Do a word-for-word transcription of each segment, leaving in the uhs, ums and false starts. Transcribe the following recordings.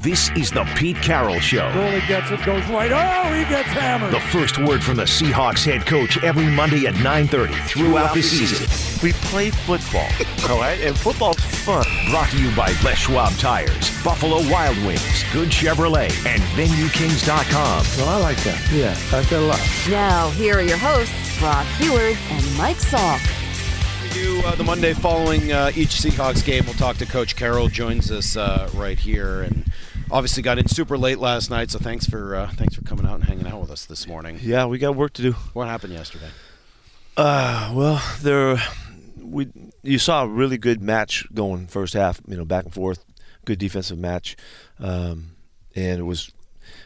This is the Pete Carroll Show. Gurley gets it, goes right. Oh, he gets hammered. The first word from the Seahawks head coach every Monday at nine thirty throughout, throughout the season. season. We play football, all right? And football's fun. Brought to you by Les Schwab Tires, Buffalo Wild Wings, Good Chevrolet, and Venue Kings dot com. Well, I like that. Yeah, I like that a lot. Now, here are your hosts, Brock Heward and Mike Salk. Do, uh, the Monday following uh, each Seahawks game, we'll talk to Coach Carroll. Joins us uh, right here, and obviously got in super late last night. So thanks for uh, thanks for coming out and hanging out with us this morning. Yeah, we got work to do. What happened yesterday? Uh, well, there we you saw a really good match going first half. You know, back and forth, good defensive match, um, and it was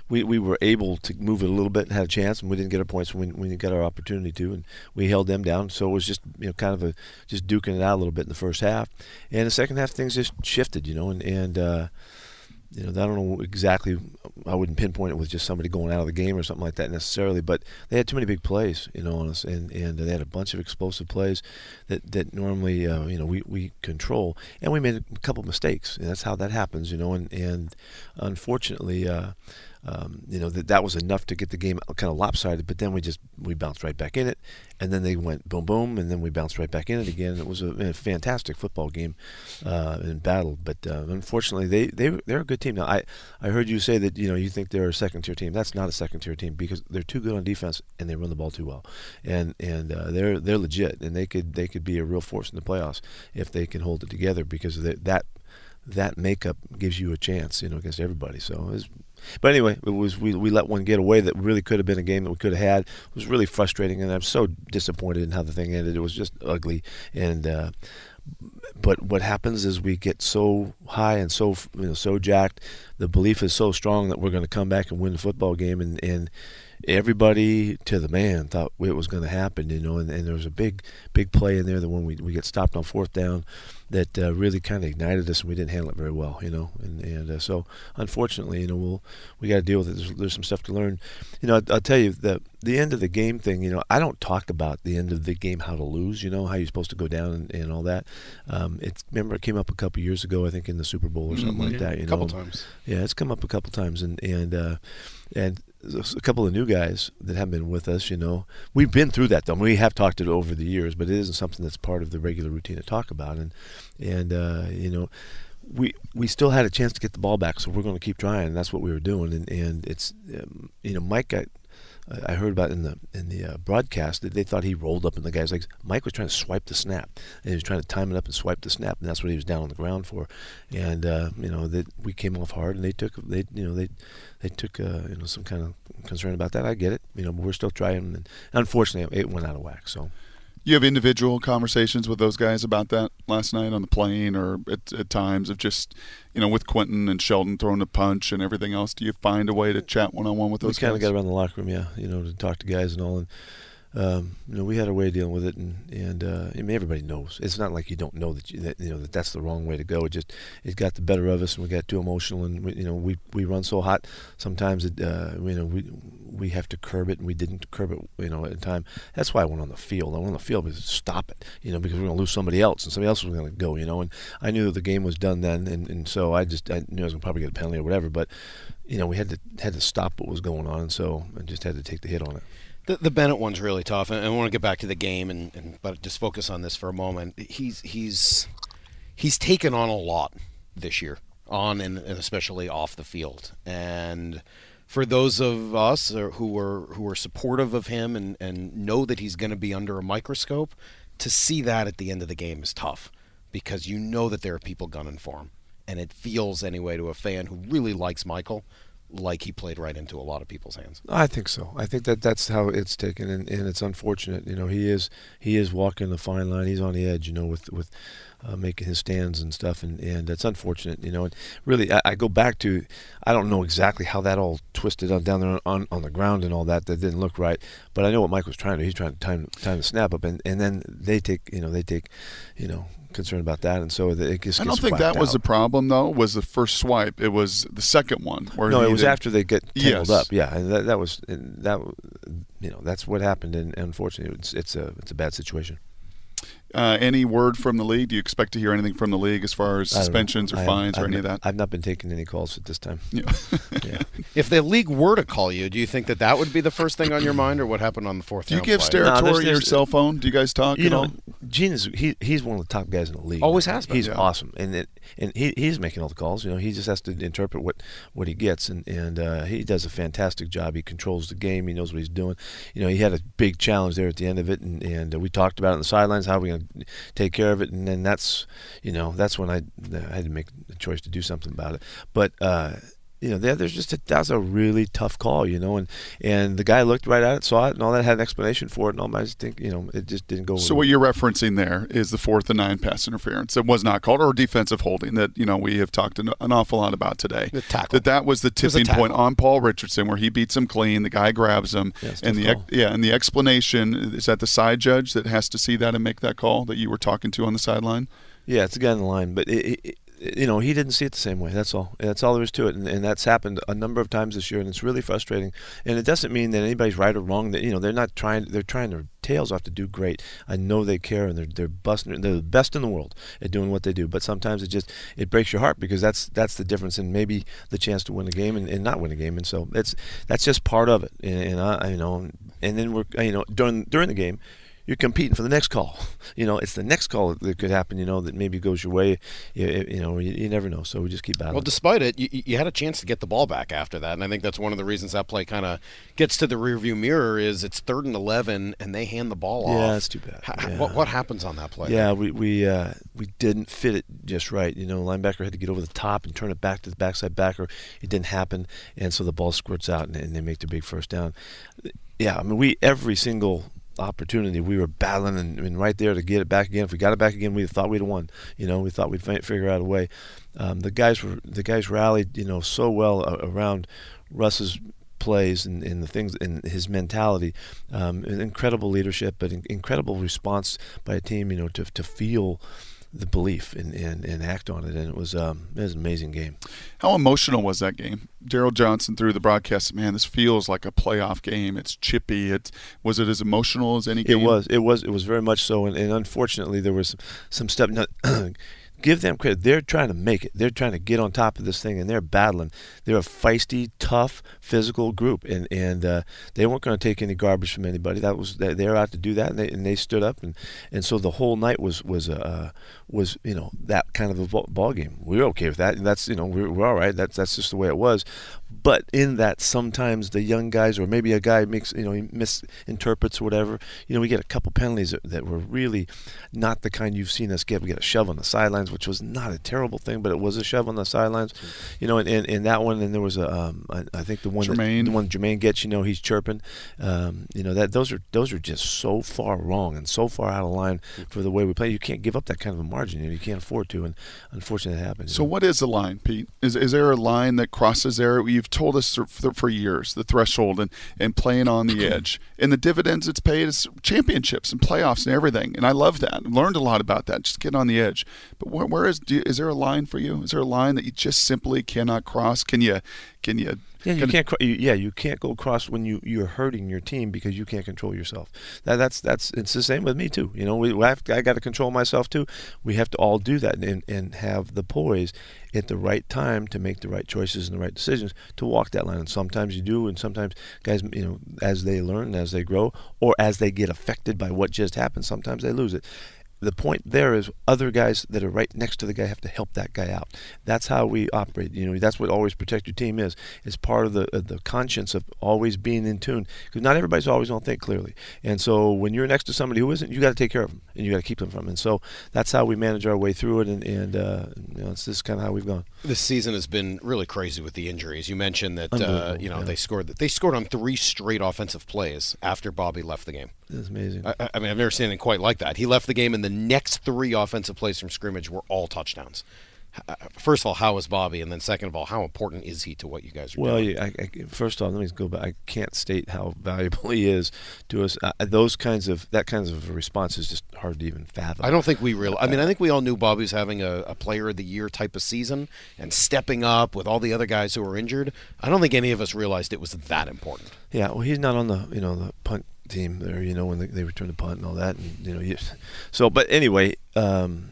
we we were able to move it a little bit and had a chance, and we didn't get our points when we got our opportunity to, and we held them down. So it was just, you know, kind of a just duking it out a little bit in the first half, and the second half things just shifted, you know, and and uh, you know, I don't know exactly, I wouldn't pinpoint it with just somebody going out of the game or something like that necessarily, but they had too many big plays, you know, on us, and and they had a bunch of explosive plays that that normally uh, you know we we control, and we made a couple mistakes, and that's how that happens, you know, and and unfortunately. Uh, Um, you know, that that was enough to get the game kind of lopsided, but then we just we bounced right back in it, and then they went boom, boom, and then we bounced right back in it again. It was a, a fantastic football game uh, and battle, but uh, unfortunately they, they, they're a good team. Now, I, I heard you say that, you know, you think they're a second-tier team. That's not a second-tier team because they're too good on defense and they run the ball too well, and and uh, they're they're legit, and they could they could be a real force in the playoffs if they can hold it together because they, that that makeup gives you a chance, you know, against everybody. So it's But anyway, it was we, we let one get away that really could have been a game that we could have had. It was really frustrating, and I'm so disappointed in how the thing ended. It was just ugly. And uh, but what happens is we get so high and so you know so jacked. The belief is so strong that we're going to come back and win the football game. And, and everybody to the man thought it was going to happen, you know. And, and there was a big big play in there that when we we get stopped on fourth down. That uh, really kind of ignited us, and we didn't handle it very well, you know. And and uh, so, unfortunately, you know, we'll we got to deal with it. There's, there's some stuff to learn, you know. I, I'll tell you the the end of the game thing. You know, I don't talk about the end of the game, how to lose, you know, how you're supposed to go down and, and all that. Um, it's remember it came up a couple years ago, I think, in the Super Bowl or something mm-hmm. like yeah, that. You a know, a couple times. Yeah, it's come up a couple times, and and uh, and. A couple of new guys that have been with us, you know, we've been through that though. We have talked it over the years, but it isn't something that's part of the regular routine to talk about. And and uh, you know, we we still had a chance to get the ball back, so we're going to keep trying. And that's what we were doing. And and it's um, you know, Mike got. I heard about in the in the uh, broadcast that they thought he rolled up in the guy's legs. Mike was trying to swipe the snap, and he was trying to time it up and swipe the snap, and that's what he was down on the ground for. And uh, you know that we came off hard, and they took they you know they they took uh, you know some kind of concern about that. I get it, you know, but we're still trying, and unfortunately it went out of whack. So you have individual conversations with those guys about that last night on the plane, or at, at times of just, you know, with Quentin and Shelton throwing the punch and everything else. Do you find a way to chat one-on-one with those guys? We kind of got around the locker room, yeah, you know, to talk to guys and all. And, um, you know, we had a way of dealing with it, and, and uh, I mean, everybody knows. It's not like you don't know that, you, that, you know, that that's the wrong way to go. It just, it got the better of us, and we got too emotional, and, we, you know, we, we run so hot sometimes, it, uh, you know, we... we have to curb it, and we didn't curb it, you know, at the time. That's why I went on the field. I went on the field because stop it, you know, because we're going to lose somebody else, and somebody else was going to go, you know. And I knew the game was done then, and, and so I just I knew I was going to probably get a penalty or whatever. But, you know, we had to had to stop what was going on, and so I just had to take the hit on it. The, the Bennett one's really tough, and I want to get back to the game, and, and but just focus on this for a moment. He's he's he's taken on a lot this year, on and, and especially off the field, and. For those of us who were who are supportive of him and, and know that he's going to be under a microscope, to see that at the end of the game is tough because you know that there are people gunning for him. And it feels, anyway, to a fan who really likes Michael, like he played right into a lot of people's hands. I think so. I think that that's how it's taken, and, and it's unfortunate. You know, he is he is walking the fine line. He's on the edge, you know, with with uh, making his stands and stuff, and, and that's unfortunate, you know. And really, I, I go back to, I don't know exactly how that all twisted on, down there on, on the ground and all that. That didn't look right, but I know what Mike was trying to do. He's trying to time time the snap up, and, and then they take, you know, they take, you know, concerned about that, and so it gets I don't think that out. Was the problem, though, was the first swipe. It was the second one. Where no, it was did... after they get tangled yes. up, yeah, and that, that was, and that, you know, that's what happened, and unfortunately, it's, it's, a, it's a bad situation. Uh, any word from the league? Do you expect to hear anything from the league as far as suspensions or I fines or any not, of that? I've not been taking any calls at this time. Yeah. yeah. If the league were to call you, do you think that that would be the first thing on your mind, or what happened on the fourth down? Do you give Steratori no, your cell phone? Do you guys talk you at know, all? Gene is he, he's one of the top guys in the league. Always has been. He's yeah. awesome, and it, and he he's making all the calls. You know, he just has to interpret what, what he gets, and and uh, he does a fantastic job. He controls the game. He knows what he's doing. You know, he had a big challenge there at the end of it, and and uh, we talked about it on the sidelines. How are we going to take care of it? And then that's, you know, that's when I, I had to make the choice to do something about it. But, uh, you know, there, there's just a, that's a really tough call, you know, and, and the guy looked right at it, saw it, and all that, had an explanation for it, and all I just think, you know, it just didn't go. So what you're referencing there is the fourth and nine pass interference that was not called, or defensive holding that, you know, we have talked an, an awful lot about today. The tackle. That that was the tipping was point on Paul Richardson where he beats him clean, the guy grabs him, yeah, and the call. yeah, and the explanation is that the side judge that has to see that and make that call that you were talking to on the sideline. Yeah, it's a guy in the line, but it. it You know, he didn't see it the same way. That's all. That's all there is to it. And, and that's happened a number of times this year, and it's really frustrating. And it doesn't mean that anybody's right or wrong. That you know, they're not trying. They're trying their tails off to do great. I know they care, and they're they're busting. They're the best in the world at doing what they do. But sometimes it just it breaks your heart because that's that's the difference in maybe the chance to win a game and, and not win a game. And so that's that's just part of it. And, and I you know, and then we're you know during during the game. You're competing for the next call. You know, it's the next call that could happen, you know, that maybe goes your way. You, you know, you, you never know, so we just keep battling. Well, despite it, you, you had a chance to get the ball back after that, and I think that's one of the reasons that play kind of gets to the rearview mirror is it's third and eleven, and they hand the ball yeah, off. Yeah, that's too bad. How, yeah. What, what happens on that play? Yeah, we we, uh, we didn't fit it just right. You know, linebacker had to get over the top and turn it back to the backside backer. It didn't happen, and so the ball squirts out, and, and they make the big first down. Yeah, I mean, we every single – opportunity we were battling and, and right there to get it back again. If we got it back again, we thought we'd have won. You know, we thought we'd figure out a way. Um, the guys were the guys rallied, you know, so well around Russ's plays and, and the things and his mentality. Um, incredible leadership, but in, incredible response by a team. You know, to to feel the belief and, and, and act on it, and it was um it was an amazing game. How emotional was that game? Daryl Johnson through the broadcast, man, this feels like a playoff game. It's chippy. It was it as emotional as any game. It was. It was. It was very much so. And, and unfortunately, there was some, some stuff. Now, give them credit. They're trying to make it. They're trying to get on top of this thing, and they're battling. They're a feisty, tough, physical group, and and uh, they weren't going to take any garbage from anybody. That was they were out to do that, and they, and they stood up, and, and so the whole night was was uh, was you know that kind of a ball game. We were okay with that, and that's you know we're, we're all right. That's that's just the way it was. But in that, sometimes the young guys, or maybe a guy makes you know he misinterprets or whatever. You know, we get a couple penalties that, that were really not the kind you've seen us get. We get a shove on the sidelines, which was not a terrible thing, but it was a shove on the sidelines, you know. And, and, and that one, and there was a, um, I, I think the one, Jermaine. That, the one Jermaine gets, you know, he's chirping, um, you know. That those are those are just so far wrong and so far out of line for the way we play. You can't give up that kind of a margin, you know, you can't afford to, and unfortunately, it happens. So, know? What is the line, Pete? Is is there a line that crosses there? You've told us for, for years the threshold and and playing on the edge, and the dividends it's paid is championships and playoffs and everything. And I love that. I've learned a lot about that. Just getting on the edge, but what Where is do you, is there a line for you? Is there a line that you just simply cannot cross? Can you can you? Yeah, you can't. Yeah, you can't go across when you you're hurting your team because you can't control yourself. That, that's that's it's the same with me too. You know, we I, I got to control myself too. We have to all do that and and have the poise at the right time to make the right choices and the right decisions to walk that line. And sometimes you do, and sometimes guys, you know, as they learn, as they grow, or as they get affected by what just happened, sometimes they lose it. The point there is other guys that are right next to the guy have to help that guy out. That's how we operate. You know, that's what always protect your team is. It's part of the of the conscience of always being in tune because not everybody's always going to think clearly. And so when you're next to somebody who isn't, you got to take care of them and you got to keep them from them. And so that's how we manage our way through it. And, and uh, you know, it's just kind of how we've gone. This season has been really crazy with the injuries. You mentioned that uh, you know yeah. they scored they scored on three straight offensive plays after Bobby left the game. That's amazing. I, I mean, I've never seen anything quite like that. He left the game, and the next three offensive plays from scrimmage were all touchdowns. First of all, how is Bobby? And then second of all, how important is he to what you guys are well, doing? Well, yeah, I, I, first of all, let me go back. I can't state how valuable he is to us. Uh, those kinds of that kinds of a response is just hard to even fathom. I don't think we real. I mean, I think we all knew Bobby was having a, a player of the year type of season and stepping up with all the other guys who were injured. I don't think any of us realized it was that important. Yeah, well, he's not on the you know the punt team there, you know, when they, they returned the punt and all that, and you know, you, so. But anyway, um,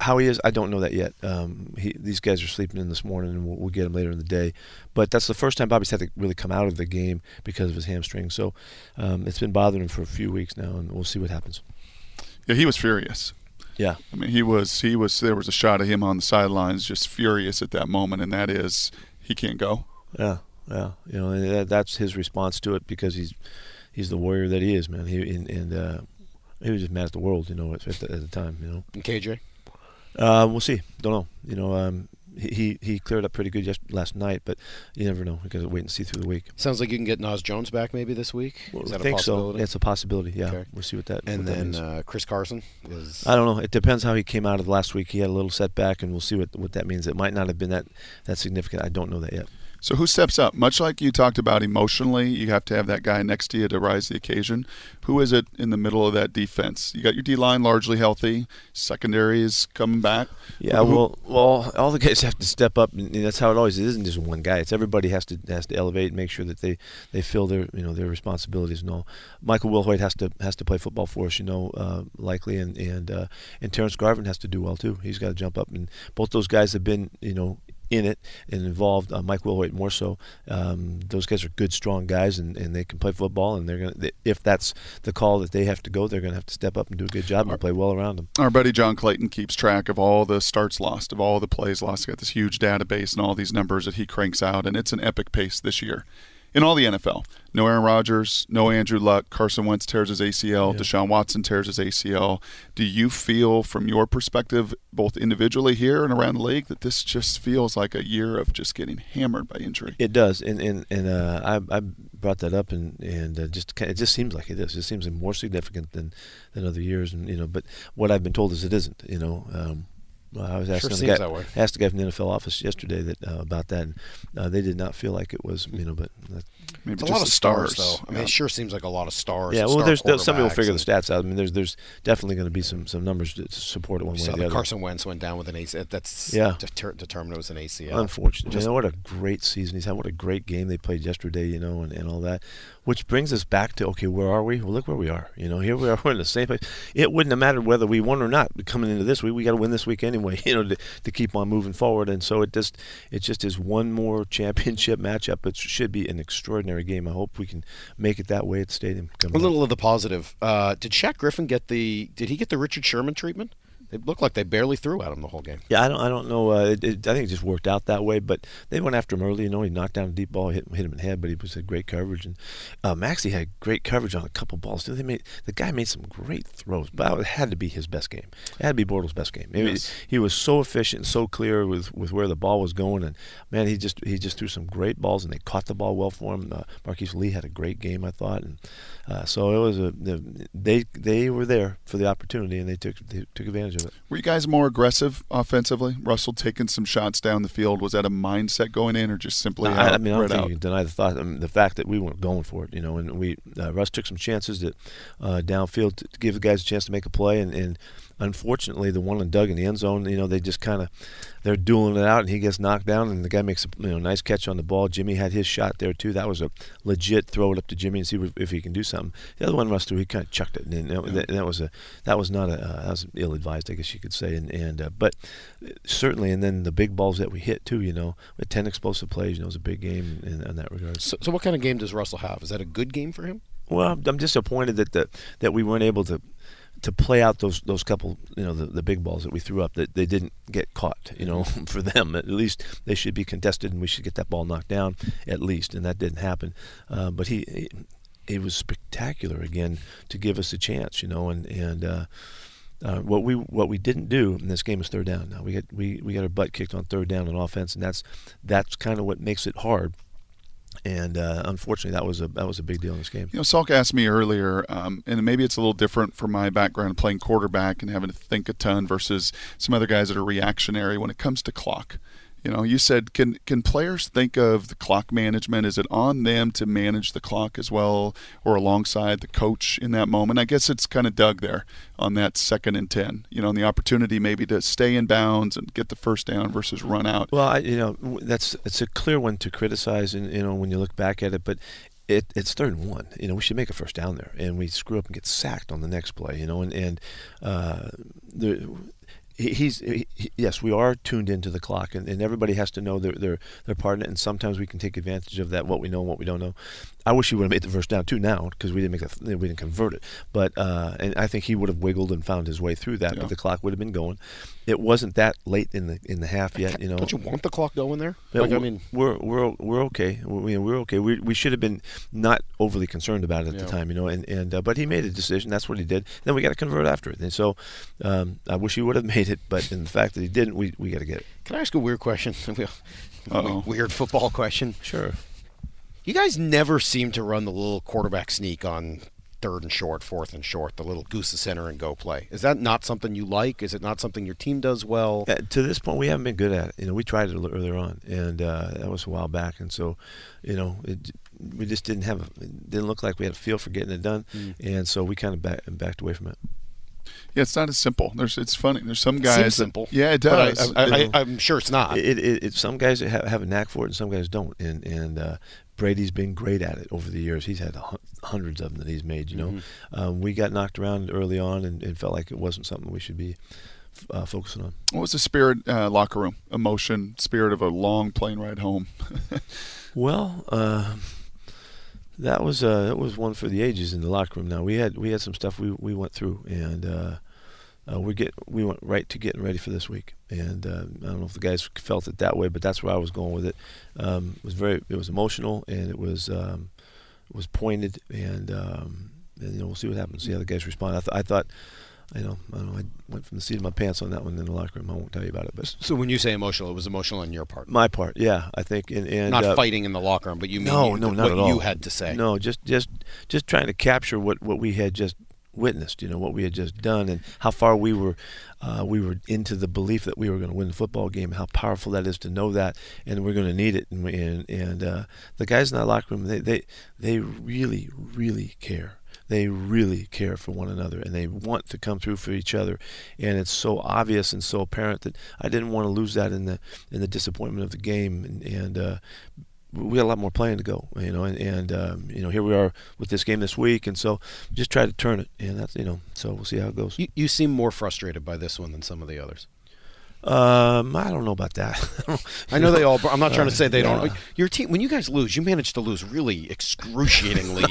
how he is, I don't know that yet. Um, he, these guys are sleeping in this morning, and we'll, we'll get him later in the day. But that's the first time Bobby's had to really come out of the game because of his hamstring. So um, it's been bothering him for a few weeks now, and we'll see what happens. Yeah, he was furious. Yeah, I mean, he was. He was. There was a shot of him on the sidelines, just furious at that moment, and that is, he can't go. Yeah, yeah. You know, that, that's his response to it because he's he's the warrior that he is, man. He and, and uh, he was just mad at the world, you know, at, at, the, at the time, you know. And K J. Uh, we'll see. Don't know. You know, um, he he cleared up pretty good just last night, but you never know. We got to wait and see through the week. Sounds like you can get Nas Jones back maybe this week. Well, is that I think a possibility? So. It's a possibility. Yeah, okay. We'll see what that. And what then that uh, Chris Carson is. I don't know. It depends how he came out of last week. He had a little setback, and we'll see what what that means. It might not have been that that significant. I don't know that yet. So who steps up? Much like you talked about emotionally, you have to have that guy next to you to rise to the occasion. Who is it in the middle of that defense? You got your D-line largely healthy. Secondary is coming back. Yeah, who, well, well, all the guys have to step up, and that's how it always is. It isn't just one guy. It's everybody has to has to elevate and make sure that they, they fill their you know their responsibilities and all. Michael Wilhoite has to has to play football for us, you know, uh, likely, and and uh, and Terrence Garvin has to do well too. He's got to jump up, and both those guys have been you know. in it and involved, uh, Mike Wilhoite more so. Um, those guys are good, strong guys, and, and they can play football. And they're gonna, they, if that's the call that they have to go, they're going to have to step up and do a good job and our, play well around them. Our buddy John Clayton keeps track of all the starts lost, of all the plays lost. He's got this huge database and all these numbers that he cranks out, and it's an epic pace this year in all the N F L. No Aaron Rodgers, no Andrew Luck. Carson Wentz tears his A C L. Yeah. Deshaun Watson tears his A C L. Do you feel, from your perspective, both individually here and around the league, that this just feels like a year of just getting hammered by injury? It does, and and and uh, I I brought that up, and and uh, just it just seems like it is. It seems more significant than than other years, and you know. But what I've been told is it isn't. You know. Um, Well, I was asked sure the guy, asked the guy from the N F L office yesterday that uh, about that, and uh, they did not feel like it was, you know, but uh, maybe it's just a lot of stars, stars though. I mean, yeah. It sure seems like a lot of stars. Yeah, well, star there's, there's somebody will figure the stats out. I mean, there's there's definitely going to be some, some numbers to support it one way or the other. Carson Wentz went down with an A C L. That's yeah. deter, determined it was an A C L. Unfortunately, you know, what a great season he's had. What a great game they played yesterday, you know, and, and all that. Which brings us back to, okay, where are we? Well, look where we are. You know, here we are. We're in the same place. It wouldn't have mattered whether we won or not coming into this week. We got to win this week anyway, you know, to, to keep on moving forward. And so it just it just is one more championship matchup. It should be an extraordinary game. I hope we can make it that way at the stadium. A little up. Of the positive. Uh, did Shaq Griffin get the – did he get the Richard Sherman treatment? It looked like they barely threw at him the whole game. Yeah, I don't, I don't know. Uh, it, it, I think it just worked out that way. But they went after him early. You know, he knocked down a deep ball, hit, hit him in the head, but he was had great coverage. And uh, Maxey had great coverage on a couple balls. They made the guy made some great throws, but it had to be his best game. It had to be Bortles' best game. It, yes. He was so efficient, so clear with, with where the ball was going, and man, he just he just threw some great balls, and they caught the ball well for him. Uh, Marquise Lee had a great game, I thought, and uh, so it was a they they were there for the opportunity, and they took they took advantage of it. Were you guys more aggressive offensively? Russell taking some shots down the field. Was that a mindset going in, or just simply? No, out, I mean, I don't think out? you can deny the thought, I mean, the fact that we weren't going for it. You know, and we uh, Russ took some chances that uh, downfield to give the guys a chance to make a play, and, and unfortunately, the one on Doug in the end zone. You know, they just kind of they're dueling it out, and he gets knocked down, and the guy makes a you know nice catch on the ball. Jimmy had his shot there too. That was a legit throw it up to Jimmy and see if he can do something. The other one Russ threw. He kind of chucked it, and that, that, that was a that was not a uh, that was ill-advised. I guess you could say, and, and uh, but certainly, and then the big balls that we hit too, you know, with ten explosive plays, you know, it was a big game in, in that regard. So, so what kind of game does Russell have? Is that a good game for him? Well, I'm, I'm disappointed that the, that we weren't able to to play out those those couple, you know, the, the big balls that we threw up, that they didn't get caught, you know, for them. At least they should be contested, and we should get that ball knocked down at least, and that didn't happen. Uh, but he, he he was spectacular again to give us a chance, you know, and and. Uh, Uh, what we what we didn't do in this game is third down. Now we got we, we got our butt kicked on third down on offense, and that's that's kind of what makes it hard. And uh, unfortunately, that was a that was a big deal in this game. You know, Salk asked me earlier, um, and maybe it's a little different from my background playing quarterback and having to think a ton versus some other guys that are reactionary when it comes to clock. You know, you said, can can players think of the clock management? Is it on them to manage the clock as well, or alongside the coach in that moment? I guess it's kind of Doug there on that second and ten. You know, and the opportunity maybe to stay in bounds and get the first down versus run out. Well, I, you know, that's it's a clear one to criticize, and you know when you look back at it, but. it, it's third and one. You know, we should make a first down there, and we screw up and get sacked on the next play. You know, and and uh, the. He's he, yes, we are tuned into the clock, and, and everybody has to know their their their part in it. And sometimes we can take advantage of that, what we know and what we don't know. I wish he would have made the first down too now, because we didn't make the, we didn't convert it. But uh, and I think he would have wiggled and found his way through that. Yeah. But the clock would have been going. It wasn't that late in the in the half yet. You know, don't you want the clock going there? Like, we're, I mean, we're we're we're okay. We're, we're okay. We we should have been not overly concerned about it at yeah. the time. You know, and and uh, but he made a decision. That's what he did. And then we got to convert after it. And so um, I wish he would have made it. But in the fact that he didn't, we we got to get it. Can I ask a weird question? Uh-oh. Weird football question. Sure. You guys never seem to run the little quarterback sneak on third and short, fourth and short, the little goose to center and go play. Is that not something you like? Is it not something your team does well? Uh, to this point, we haven't been good at it. You know, we tried it earlier on, and uh, that was a while back. And so, you know, it, we just didn't have – it didn't look like we had a feel for getting it done. Mm. And so we kind of back, backed away from it. Yeah, it's not as simple. There's, it's funny. There's some guys. It seems simple. Yeah, it does. But I, I, I, I, I'm sure it's not. It, it, it, some guys have, have a knack for it, and some guys don't. And and uh, Brady's been great at it over the years. He's had hundreds of them that he's made. You know, mm-hmm. um, we got knocked around early on, and, and felt like it wasn't something we should be uh, focusing on. What was the spirit uh, locker room emotion? Spirit of a long plane ride home. Well. Uh, That was uh, that was one for the ages in the locker room. Now we had we had some stuff we, we went through, and uh, uh, we get we went right to getting ready for this week. And uh, I don't know if the guys felt it that way, but that's where I was going with it. Um, it was very it was emotional, and it was um, it was pointed, and um, and you know, we'll see what happens. See how the guys respond. I, th- I thought. I know, I know. I went from the seat of my pants on that one in the locker room. I won't tell you about it. But so when you say emotional, it was emotional on your part. My part, yeah, I think. And, and not uh, fighting in the locker room, but you mean no, no, not at all. You had to say. No, just, just, just trying to capture what, what we had just witnessed. You know, what we had just done, and how far we were, uh, we were into the belief that we were going to win the football game. And how powerful that is to know that, and we're going to need it. And we, and, and uh, the guys in that locker room, they, they, they really, really care. They really care for one another, and they want to come through for each other. And it's so obvious and so apparent that I didn't want to lose that in the in the disappointment of the game. And, and uh, we got a lot more playing to go, you know. And, and um, you know, here we are with this game this week, and so just try to turn it. And that's, you know, so we'll see how it goes. You, you seem more frustrated by this one than some of the others. Um, I don't know about that. I know they all. I'm not trying to say they don't. Your team, when you guys lose, you manage to lose really excruciatingly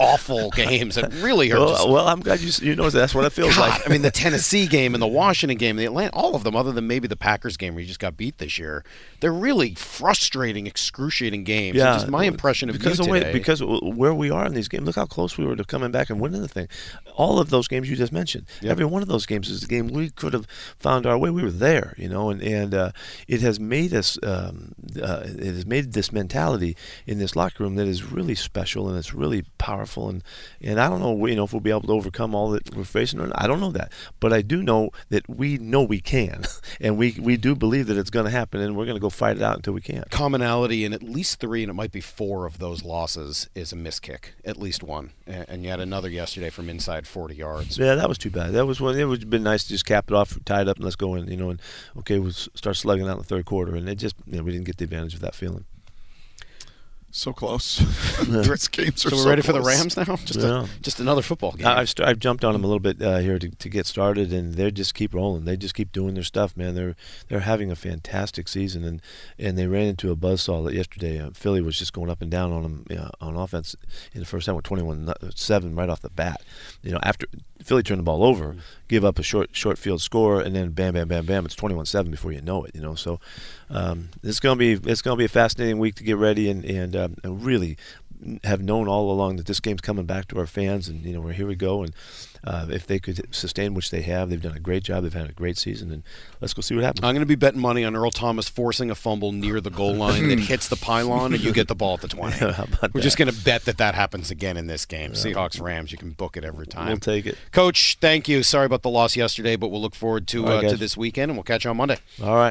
awful games that really are. Well, just, well I'm glad you you know that's what it feels God, like. I mean, the Tennessee game and the Washington game, the Atlanta, all of them, other than maybe the Packers game where you just got beat this year. They're really frustrating, excruciating games. Yeah, just my impression of because you of today. Way, because where we are in these games, look how close we were to coming back and winning the thing. All of those games you just mentioned, yep. Every one of those games is the game we could have found our way. We were there. You know, and and uh, it has made us. Um, uh, it has made this mentality in this locker room that is really special, and it's really powerful. And, and I don't know, you know, if we'll be able to overcome all that we're facing. Or not. I don't know that, but I do know that we know we can, and we we do believe that it's going to happen, and we're going to go fight it out until we can. Commonality in at least three, and it might be four of those losses is a miskick, at least one, and, and yet another yesterday from inside forty yards. Yeah, that was too bad. That was one. It would have been nice to just cap it off, tie it up, and let's go in. You know, and. Okay, we'll start slugging out in the third quarter, and it just, you know, we didn't get the advantage of that feeling. So close. These games are so we're so ready close. For the Rams now? Just yeah. a, just another football game. I, I've, st- I've jumped on them a little bit uh, here to, to get started, and they just keep rolling. They just keep doing their stuff, man. They're they're having a fantastic season, and, and they ran into a buzzsaw that yesterday. Uh, Philly was just going up and down on them uh, on offense in the first half with twenty-one seven right off the bat. You know, after Philly turned the ball over, give up a short short field score, and then bam, bam, bam, bam, it's twenty-one seven before you know it. You know, so um, it's gonna be it's gonna be a fascinating week to get ready and and. Uh, Um, and really have known all along that this game's coming back to our fans, and you know, we're here we go, and uh, if they could sustain, which they have, they've done a great job, they've had a great season, and let's go see what happens. I'm going to be betting money on Earl Thomas forcing a fumble near the goal line that hits the pylon, and you get the ball at the twenty. How about that? We're just going to bet that that happens again in this game. Yeah. Seahawks, Rams, you can book it every time. We'll take it. Coach, thank you. Sorry about the loss yesterday, but we'll look forward to, uh, right, to this weekend, and we'll catch you on Monday. All right.